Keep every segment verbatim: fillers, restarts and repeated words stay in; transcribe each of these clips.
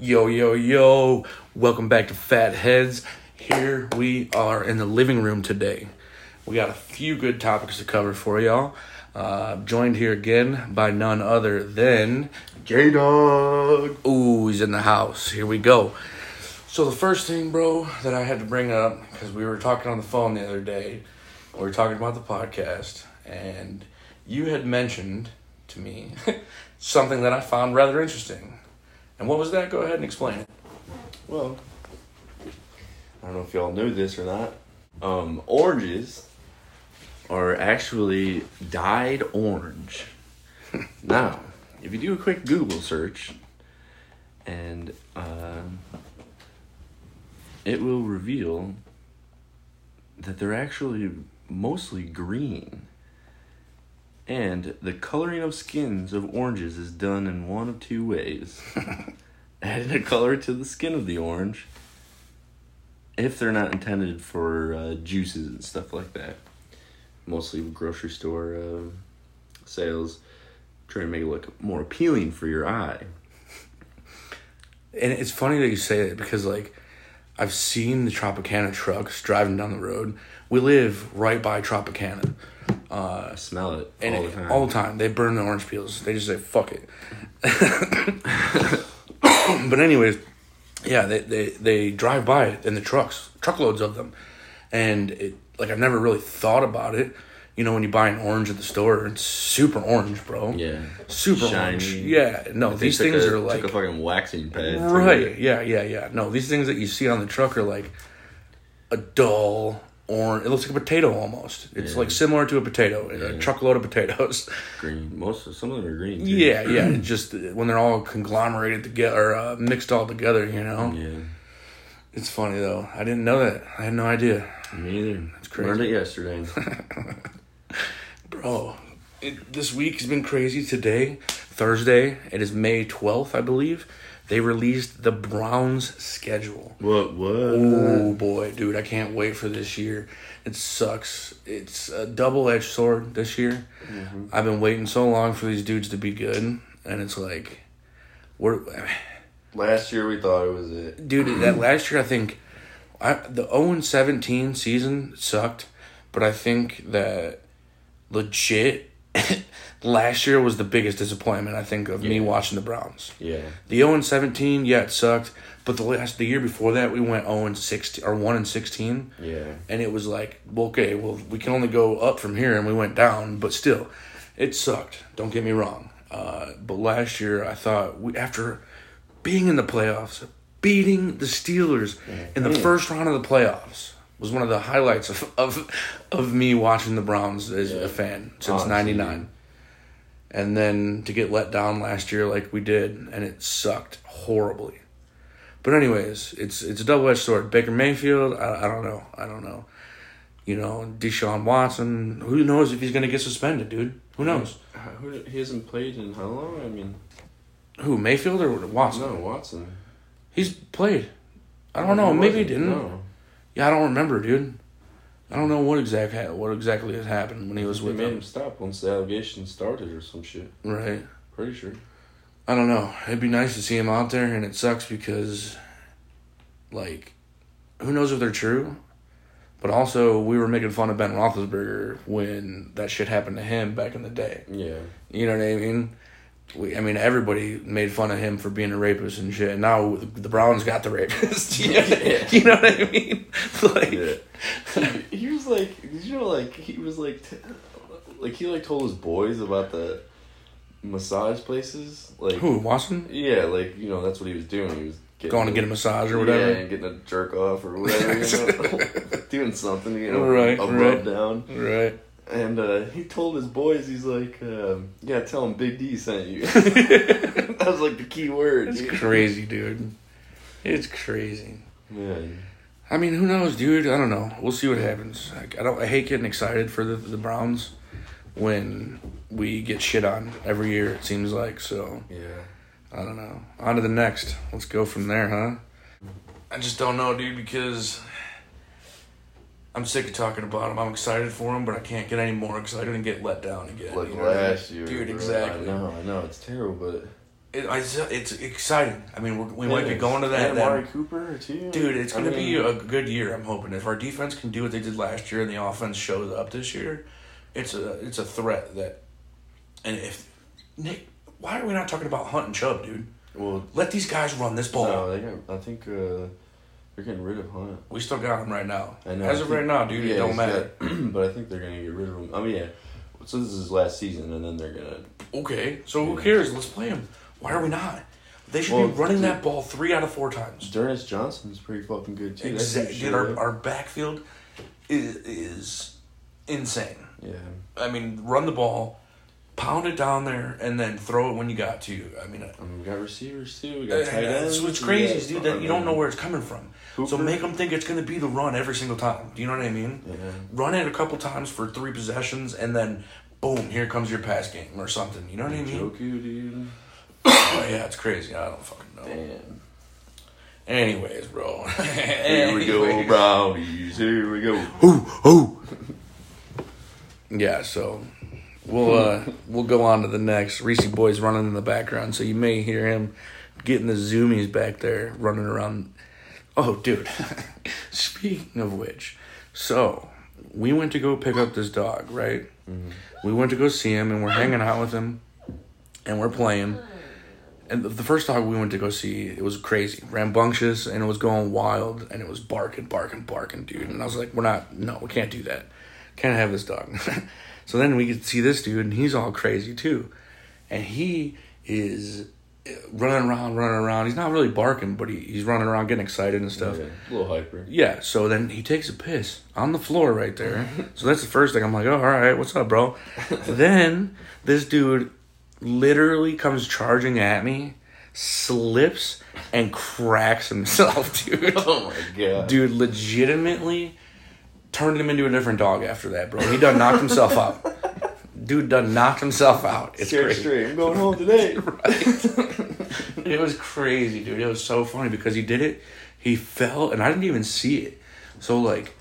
Yo, yo, yo. Welcome back to Fat Heads. Here we are in the living room today. We got a few good topics to cover for y'all. Uh, joined here again by none other than J-Dog. Ooh, he's in the house. Here we go. So the first thing, bro, that I had to bring up, because we were talking on the phone the other day. We were talking about the podcast, and you had mentioned to me something that I found rather interesting. And what was that? Go ahead and explain it. Well, I don't know if y'all knew this or not. Um, oranges are actually dyed orange. Now, if you do a quick Google search, and uh, it will reveal that they're actually mostly green. And the coloring of skins of oranges is done in one of two ways. Adding a color to the skin of the orange, if they're not intended for uh, juices and stuff like that. Mostly grocery store uh, sales, trying to make it look more appealing for your eye. And it's funny that you say that, because like, I've seen the Tropicana trucks driving down the road. We live right by Tropicana. Uh, I smell it all and the time. All the time. They burn the orange peels. They just say, fuck it. But anyways, yeah, they, they, they drive by it in the trucks, truckloads of them. And, it, like, I've never really thought about it. You know, when you buy an orange at the store, it's super orange, bro. Yeah. Super shiny. Orange. Yeah. No, these things a, are like... took a fucking waxing pad. Right. Yeah, yeah, yeah. No, these things that you see on the truck are like a dull... orange. It looks like a potato almost. It's yeah. like similar to a potato, yeah. a truckload of potatoes. Green. Most of, some of them are green, too. Yeah, yeah. It's just when they're all conglomerated together, or uh, mixed all together, you know? Yeah. It's funny, though. I didn't know that. I had no idea. Me either. It's crazy. Learned it yesterday. Bro, it, this week has been crazy. Today, Thursday, it is May twelfth, I believe. They released the Browns' schedule. What? What? Oh, boy, dude. I can't wait for this year. It sucks. It's a double-edged sword this year. Mm-hmm. I've been waiting so long for these dudes to be good, and it's like... we're. Last year, we thought it was it. Dude, that last year, I think... I, the oh and seventeen season sucked, but I think that legit... last year was the biggest disappointment, I think, of yeah. me watching the Browns. Yeah. The oh and seventeen, yeah, it sucked. But the last the year before that, we went oh and sixteen or one and sixteen. Yeah. And it was like, well, okay, well, we can only go up from here, and we went down. But still, it sucked. Don't get me wrong. Uh, but last year, I thought we after being in the playoffs, beating the Steelers yeah. in the yeah. first round of the playoffs. Was one of the highlights of of, of me watching the Browns as yeah. a fan since ninety-nine. And then to get let down last year like we did, and it sucked horribly. But anyways, it's it's a double-edged sword. Baker Mayfield, I, I don't know. I don't know. You know, Deshaun Watson, who knows if he's going to get suspended, dude? Who knows? Who, who, he hasn't played in how long? I mean... Who, Mayfield or Watson? No, Watson. He's played. I don't no, know. He Maybe he didn't. No. Yeah, I don't remember, dude. I don't know what exact ha- what exactly had happened when he was they with them. They made him stop once the allegations started or some shit. Right. Pretty sure. I don't know. It'd be nice to see him out there, and it sucks because, like, who knows if they're true? But also, we were making fun of Ben Roethlisberger when that shit happened to him back in the day. Yeah. You know what I mean? We, I mean, everybody made fun of him for being a rapist and shit. And now the Browns got the rapist. You know, yeah. you know what I mean? Like, yeah. he, he was like, did you know, like, he was like, t- like, he like told his boys about the massage places. Like, who, Watson? Yeah, like, you know, that's what he was doing. He was getting, going to get a massage or whatever. Yeah, and getting a jerk off or whatever. You know? Doing something, you know, right, a right. rub down. Right. And uh, he told his boys, he's like, um, yeah, tell him Big D sent you. That was like the key word. It's crazy, dude. It's crazy. Yeah. I mean, who knows, dude? I don't know. We'll see what happens. Like, I don't. I hate getting excited for the, the Browns when we get shit on every year, it seems like. So, yeah. I don't know. On to the next. Let's go from there, huh? I just don't know, dude, because... I'm sick of talking about him. I'm excited for him, but I can't get any more excited and get let down again. Like you know last I mean? year. Dude, bro. Exactly. I know, I know. It's terrible, but... It, I just, it's exciting. I mean, we're, we it might is. be going to that. Marty Cooper, too. Dude, it's going to be a good year, I'm hoping. If our defense can do what they did last year and the offense shows up this year, it's a it's a threat that... And if... Nick, why are we not talking about Hunt and Chubb, dude? Well, let these guys run this ball. No, they got, I think uh, they're getting rid of Hunt. We still got him right now. I know. As I of think, right now, dude, yeah, it don't matter. Got, but I think they're going to get rid of him. I mean, yeah. So this is his last season, and then they're going to... Okay, so who cares? Let's play him. Why are we not? They should well, be running dude, that ball three out of four times. Darius Johnson's pretty fucking good, too. Exactly. Dude, our, our backfield is, is insane. Yeah. I mean, run the ball, pound it down there, and then throw it when you got to. I mean, I mean we got receivers, too. We got tight ends. That's what's crazy, yeah, dude, that you don't know where it's coming from. Hooper. So make them think it's going to be the run every single time. Do you know what I mean? Yeah. Run it a couple times for three possessions, and then, boom, here comes your pass game or something. You know what I mean? Joku, dude. Oh, yeah, it's crazy. I don't fucking know. Damn. Anyways, bro. Here we go, Brownies. Here we go. Hoo, hoo. Yeah, so we'll uh, we'll go on to the next. Reesey boy's running in the background, so you may hear him getting the zoomies back there, running around. Oh, dude. Speaking of which, so we went to go pick up this dog, right? Mm-hmm. We went to go see him, and we're hanging out with him, and we're playing. And the first dog we went to go see, it was crazy, rambunctious, and it was going wild, and it was barking, barking, barking, dude. And I was like, we're not, no, we can't do that. Can't have this dog. So then we could see this dude, and he's all crazy, too. And he is running around, running around. He's not really barking, but he, he's running around, getting excited and stuff. Yeah, a little hyper. Yeah, so then he takes a piss on the floor right there. So that's the first thing. I'm like, oh, all right, what's up, bro? Then this dude literally comes charging at me, slips, and cracks himself, dude. Oh, my God. Dude legitimately turned him into a different dog after that, bro. He done knocked himself out. Dude done knocked himself out. It's Scared crazy. Straight. I'm going home today. Right? It was crazy, dude. It was so funny because he did it. He fell, and I didn't even see it. So, like,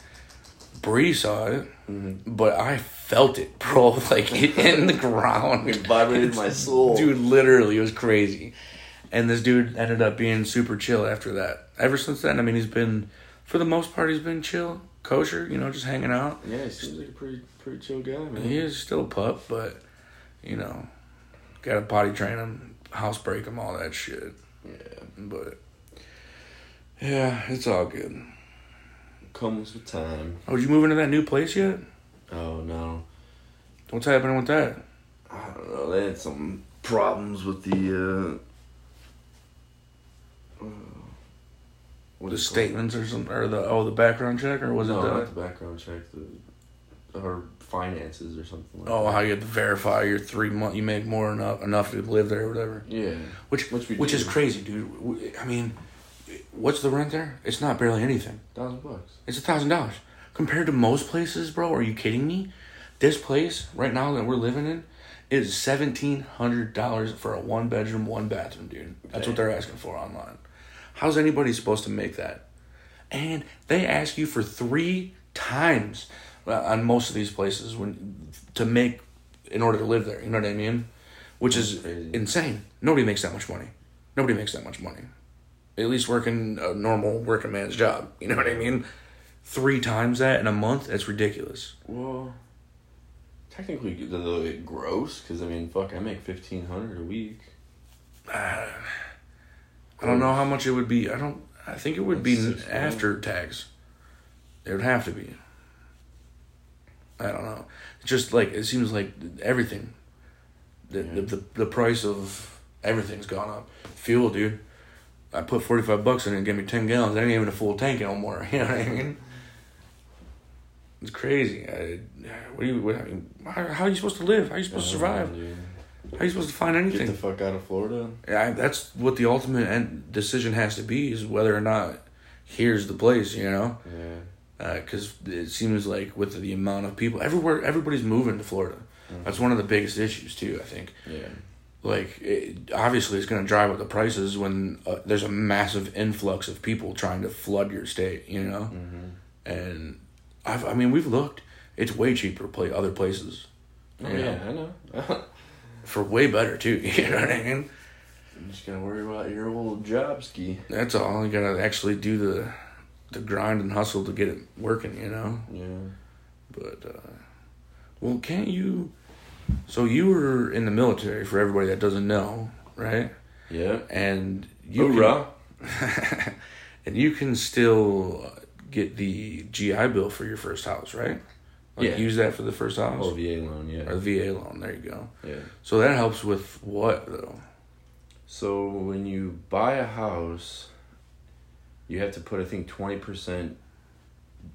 Bree saw it, mm-hmm. but I felt it, bro. Like, it hit the ground. It vibrated my soul. Dude, literally, it was crazy. And this dude ended up being super chill after that. Ever since then, I mean, he's been, for the most part, he's been chill, kosher, you know, just hanging out. Yeah, he seems like a pretty, pretty chill guy, man. He is still a pup, but, you know, gotta potty train him, house break him, all that shit. Yeah. But, yeah, it's all good. Comes with time. Oh, did you move into that new place yet? Oh, no. What's happening with that? I don't know. They had some problems with the, uh... uh what the statements or something, or the, oh, the background check, or was no, it the... No, not the background check, the, or finances or something like oh, that. Oh, how you have to verify your three month, you make more enough, enough to live there or whatever. Yeah. Which, which, which is crazy, dude. I mean, what's the rent there? It's not barely anything. Thousand bucks. It's a thousand dollars. Compared to most places, bro, are you kidding me? This place right now that we're living in is seventeen hundred dollars for a one-bedroom, one-bathroom, dude. That's Dang. what they're asking for online. How's anybody supposed to make that? And they ask you for three times on most of these places when to make in order to live there. You know what I mean? Which That's is crazy. insane. Nobody makes that much money. Nobody makes that much money. At least working a normal working man's job. You know what I mean? Three times that in a month? That's ridiculous. Well, technically, it's gross, because, I mean, fuck, I make fifteen hundred dollars a week. Uh, I don't know how much it would be. I don't... I think it would That's be after tax. It would have to be. I don't know. Just, like, it seems like everything. The, yeah. the, the, the price of everything's gone up. Fuel, dude. I put forty-five bucks in it and gave me ten gallons. That ain't even a full tank no more. You know what I mean? It's crazy. I, what do you? What, I mean, how, how are you supposed to live? How are you supposed to survive? Know, how are you supposed to find anything? Get the fuck out of Florida. I, that's what the ultimate end decision has to be: is whether or not here's the place. You know. Yeah. Because uh, it seems like with the amount of people everywhere, everybody's moving to Florida. Mm-hmm. That's one of the biggest issues too, I think. Yeah. Like, it, obviously, it's going to drive up the prices when uh, there's a massive influx of people trying to flood your state. You know. Mm-hmm. And. I've, I mean, we've looked. It's way cheaper to play other places. Oh, yeah, know? I know. For way better, too. You know what I mean? You just gotta worry about your old job ski. That's all. You gotta actually do the the grind and hustle to get it working, you know? Yeah. But, uh, well, can't you... So you were in the military, for everybody that doesn't know, right? Yeah. And you Hoorah. Can, and you can still get the G I Bill for your first house, right? Like, yeah. Use that for the first house? Or V A loan, yeah. Or the V A loan, there you go. Yeah. So that helps with what, though? So when you buy a house, you have to put, I think, twenty percent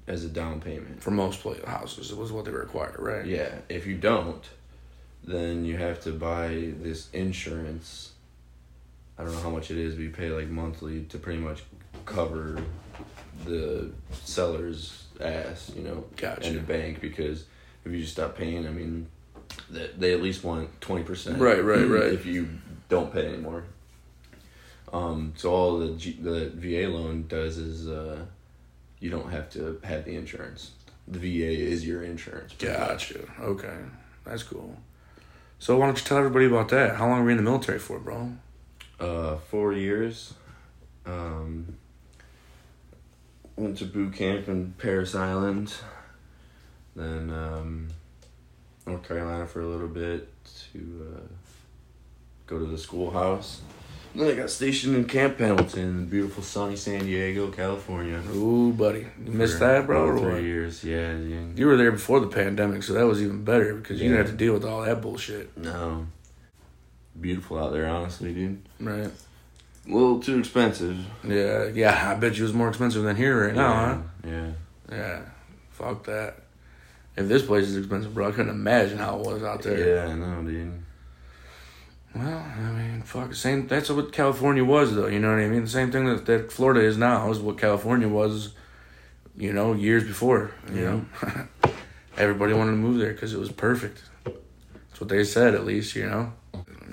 as a down payment. For most houses, it was what they require, right? Yeah. If you don't, then you have to buy this insurance. I don't know how much it is, but you pay, like, monthly to pretty much cover the seller's ass, you know, gotcha. And the bank, because if you just stop paying, I mean, they, they at least want twenty percent. Right, right, right. If you don't pay anymore. Um, so all the G, the V A loan does is uh, you don't have to have the insurance. The V A is your insurance. Gotcha. Much. Okay. That's cool. So why don't you tell everybody about that? How long were you in the military for, bro? Uh, four years. Um... Went to boot camp in Parris Island, then um, North Carolina for a little bit to uh, go to the schoolhouse. And then I got stationed in Camp Pendleton, beautiful sunny San Diego, California. Ooh, buddy. You missed that, bro? Three years, yeah, yeah. You were there before the pandemic, so that was even better because you yeah. didn't have to deal with all that bullshit. No. Beautiful out there, honestly, dude. Right. A little too expensive. Yeah, yeah. I bet you it was more expensive than here right yeah, now, huh? Yeah. Yeah. Fuck that. If this place is expensive, bro, I couldn't imagine how it was out there. Yeah, I know, dude. Well, I mean, fuck. Same. That's what California was, though. You know what I mean? The same thing that, that Florida is now is what California was, you know, years before. You yeah. know? Everybody wanted to move there because it was perfect. That's what they said, at least, you know?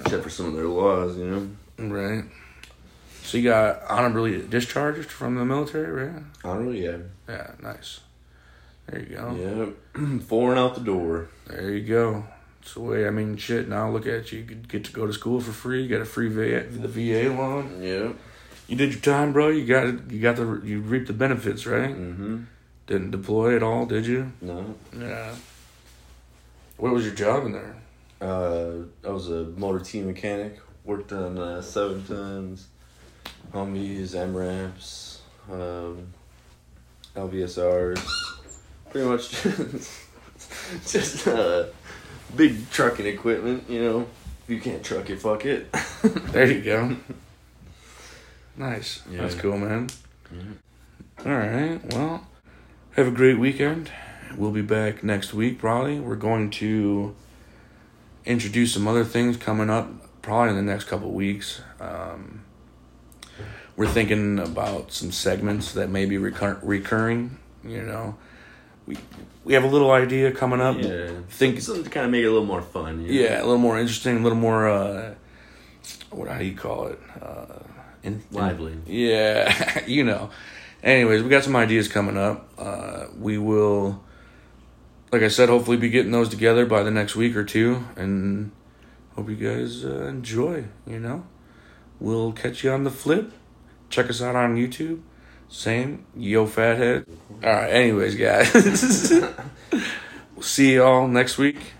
Except for some of their laws, you know? Right. So you got honorably discharged from the military, right? Honorably, yeah. Yeah, nice. There you go. Yep. Four and out the door. There you go. It's the way, I mean, shit, now look at you. You get to go to school for free. You got a free V A, the V A loan. Yep. You did your time, bro. You got you got the you reaped the benefits, right? Mm-hmm. Didn't deploy at all, did you? No. Yeah. What was your job in there? Uh, I was a motor team mechanic. Worked on uh, seven tons. Humvees, M RAPs, um, L V S Rs, pretty much just, just uh, big trucking equipment, you know. If you can't truck it, fuck it. There you go. Nice. Yeah. That's cool, man. Yeah. All right, well, have a great weekend. We'll be back next week, probably. We're going to introduce some other things coming up, probably in the next couple weeks. Um... We're thinking about some segments that may be recur- recurring, you know. We we have a little idea coming up. Yeah. Think, something to kind of make it a little more fun. You know? Yeah, a little more interesting, a little more, uh, what how do you call it? Uh, in, Lively. In, yeah, you know. Anyways, we got some ideas coming up. Uh, we will, like I said, hopefully be getting those together by the next week or two. And hope you guys uh, enjoy, you know. We'll catch you on the flip. Check us out on YouTube. Same. Yo, Fathead. All right. Anyways, guys. We'll see y'all next week.